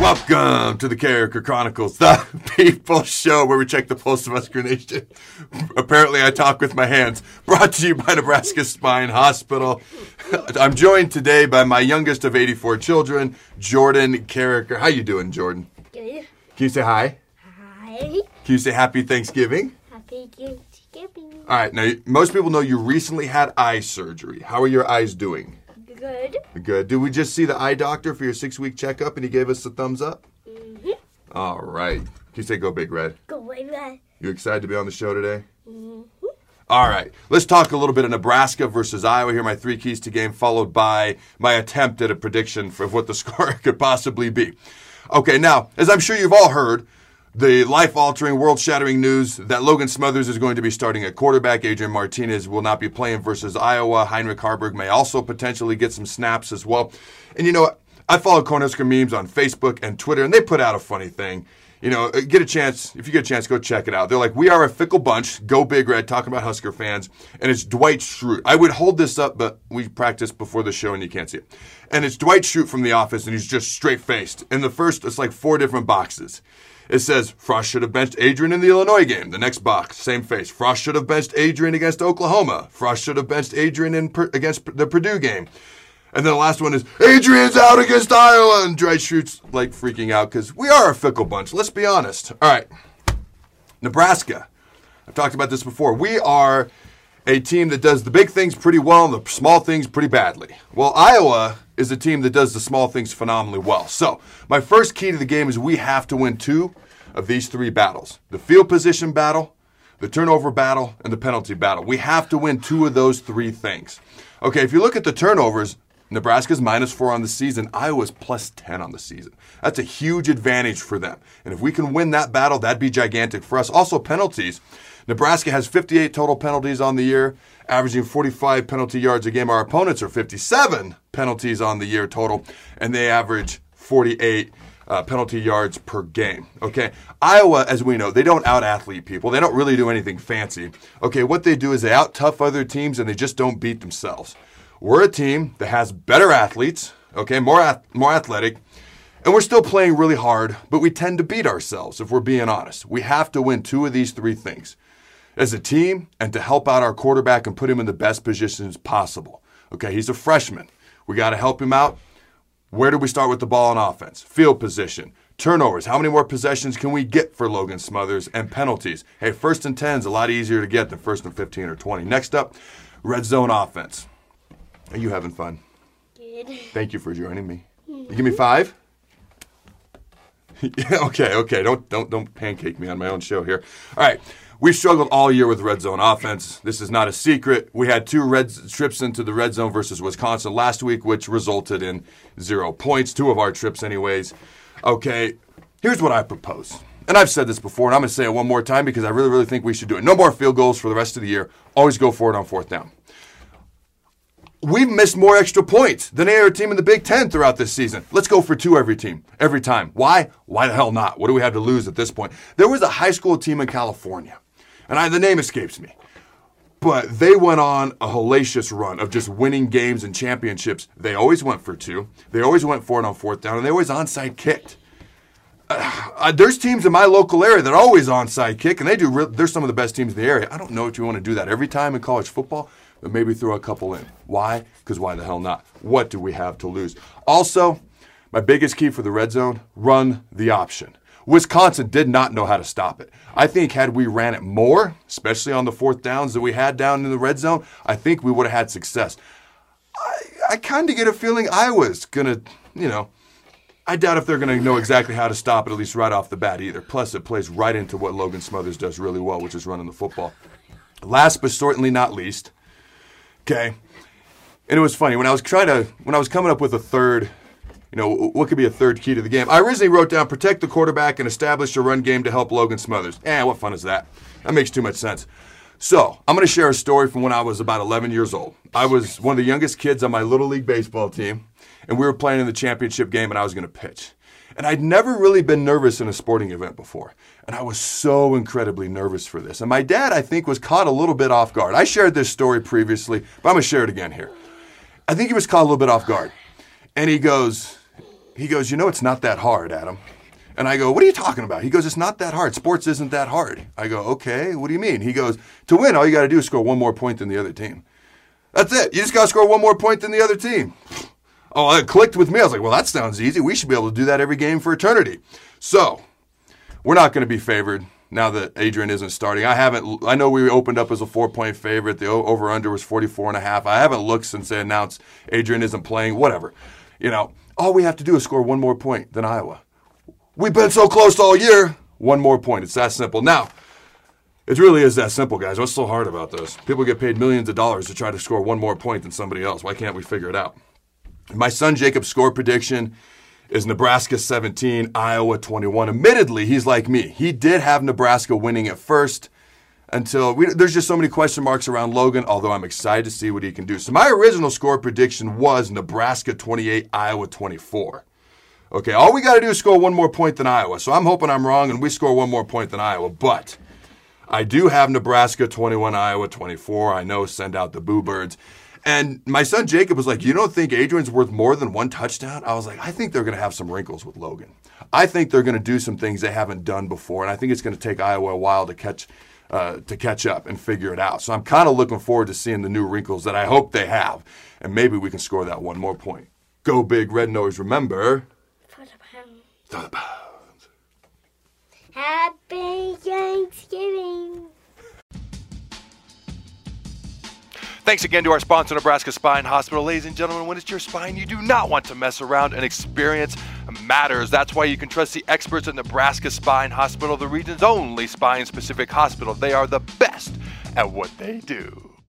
Welcome to the Carriker Chronicles, the people show where we check the pulse of us Grenation. Apparently I talk with my hands. Brought to you by Nebraska Spine Hospital. I'm joined today by my youngest of 84 children, Jordan Carriker. How you doing, Jordan? Good. Can you say hi? Hi. Can you say happy Thanksgiving? Happy Thanksgiving. All right, now most people know you recently had eye surgery. How are your eyes doing? Good. Good. Did we just see the eye doctor for your 6-week checkup and he gave us a thumbs up? Mm-hmm. All right. Can you say go big red? Go big red. You excited to be on the show today? Mm-hmm. All right. Let's talk a little bit of Nebraska versus Iowa here. My three keys to game followed by my attempt at a prediction for what the score could possibly be. Okay. Now, as I'm sure you've all heard, the life-altering, world-shattering news that Logan Smothers is going to be starting at quarterback. Adrian Martinez will not be playing versus Iowa. Heinrich Harburg may also potentially get some snaps as well. And, you know, I follow Cornhusker memes on Facebook and Twitter, and they put out a funny thing. You know, get a chance. If you get a chance, go check it out. They're like, we are a fickle bunch. Go Big Red. Talking about Husker fans. And it's Dwight Schrute. I would hold this up, but we practiced before the show, and you can't see it. And it's Dwight Schrute from The Office, and he's just straight-faced. And the first, it's like four different boxes. It says, Frost should have benched Adrian in the Illinois game. The next box, same face. Frost should have benched Adrian against Oklahoma. Frost should have benched Adrian against the Purdue game. And then the last one is, Adrian's out against Iowa. And Dre Shoots like freaking out because we are a fickle bunch. Let's be honest. All right. Nebraska. I've talked about this before. We are a team that does the big things pretty well and the small things pretty badly. Well, Iowa is a team that does the small things phenomenally well. So my first key to the game is we have to win two of these three battles. The field position battle, the turnover battle, and the penalty battle. We have to win two of those three things. Okay, if you look at the turnovers, Nebraska's -4 on the season. Iowa's +10 on the season. That's a huge advantage for them. And if we can win that battle, that'd be gigantic for us. Also, penalties. Nebraska has 58 total penalties on the year, averaging 45 penalty yards a game. Our opponents are 57 penalties on the year total, and they average 48 penalty yards per game. Okay, Iowa, as we know, they don't out-athlete people. They don't really do anything fancy. Okay, what they do is they out-tough other teams, and they just don't beat themselves. We're a team that has better athletes, okay, more athletic, and we're still playing really hard, but we tend to beat ourselves, if we're being honest. We have to win two of these three things as a team and to help out our quarterback and put him in the best positions possible. Okay, he's a freshman. We got to help him out. Where do we start with the ball on offense? Field position, turnovers. How many more possessions can we get for Logan Smothers? And penalties. Hey, 1st and 10's a lot easier to get than 1st and 15 or 20. Next up, red zone offense. Are you having fun? Good. Thank you for joining me. You give me 5? Yeah, okay. Don't pancake me on my own show here. All right. We've struggled all year with red zone offense. This is not a secret. We had 2 red trips into the red zone versus Wisconsin last week, which resulted in 0 points. 2 of our trips anyways. Okay, here's what I propose. And I've said this before, and I'm going to say it one more time because I really think we should do it. No more field goals for the rest of the year. Always go for it on 4th down. We've missed more extra points than any other team in the Big Ten throughout this season. Let's go for 2 every time. Why? Why the hell not? What do we have to lose at this point? There was a high school team in California, and the name escapes me, but they went on a hellacious run of just winning games and championships. They always went for 2. They always went for it on 4th down, and they always onside kicked. There's teams in my local area that always onside kick, and they're some of the best teams in the area. I don't know if you want to do that every time in college football, but maybe throw a couple in. Why? Because why the hell not? What do we have to lose? Also, my biggest key for the red zone, run the option. Wisconsin did not know how to stop it. I think had we ran it more, especially on the 4th downs that we had down in the red zone, I think we would have had success. I kind of get a feeling Iowa's going to, you know, I doubt if they're going to know exactly how to stop it, at least right off the bat either. Plus, it plays right into what Logan Smothers does really well, which is running the football. Last but certainly not least, okay, and it was funny, when I was coming up with a third, you know, what could be a third key to the game, I originally wrote down protect the quarterback and establish a run game to help Logan Smothers. What fun is that? That makes too much sense. So, I'm going to share a story from when I was about 11 years old. I was one of the youngest kids on my Little League baseball team, and we were playing in the championship game, and I was going to pitch. And I'd never really been nervous in a sporting event before, and I was so incredibly nervous for this. And my dad, I think, was caught a little bit off guard. I shared this story previously, but I'm going to share it again here. I think he was caught a little bit off guard, and he goes, He goes, you know, it's not that hard, Adam. And I go, what are you talking about? He goes, it's not that hard. Sports isn't that hard. I go, okay, what do you mean? He goes, to win, all you got to do is score one more point than the other team. That's it. You just got to score one more point than the other team. Oh, it clicked with me. I was like, well, that sounds easy. We should be able to do that every game for eternity. So we're not going to be favored now that Adrian isn't starting. I know we opened up as a 4-point favorite. The over-under was 44.5. I haven't looked since they announced Adrian isn't playing, whatever. You know, all we have to do is score one more point than Iowa. We've been so close all year. One more point. It's that simple. Now, it really is that simple, guys. What's so hard about this? People get paid millions of dollars to try to score one more point than somebody else. Why can't we figure it out? My son Jacob's score prediction is Nebraska 17, Iowa 21. Admittedly, he's like me. He did have Nebraska winning at first until there's just so many question marks around Logan, although I'm excited to see what he can do. So my original score prediction was Nebraska 28, Iowa 24. Okay, all we got to do is score one more point than Iowa. So I'm hoping I'm wrong and we score one more point than Iowa. But I do have Nebraska 21, Iowa 24. I know, send out the boo birds. And my son Jacob was like, you don't think Adrian's worth more than one touchdown? I was like, I think they're going to have some wrinkles with Logan. I think they're going to do some things they haven't done before, and I think it's going to take Iowa a while to catch up and figure it out. So I'm kind of looking forward to seeing the new wrinkles that I hope they have, and maybe we can score that one more point. Go big, Red Nose. Remember, for the pounds. Happy Thanksgiving. Thanks again to our sponsor, Nebraska Spine Hospital. Ladies and gentlemen, when it's your spine, you do not want to mess around, and experience matters. That's why you can trust the experts at Nebraska Spine Hospital, the region's only spine-specific hospital. They are the best at what they do.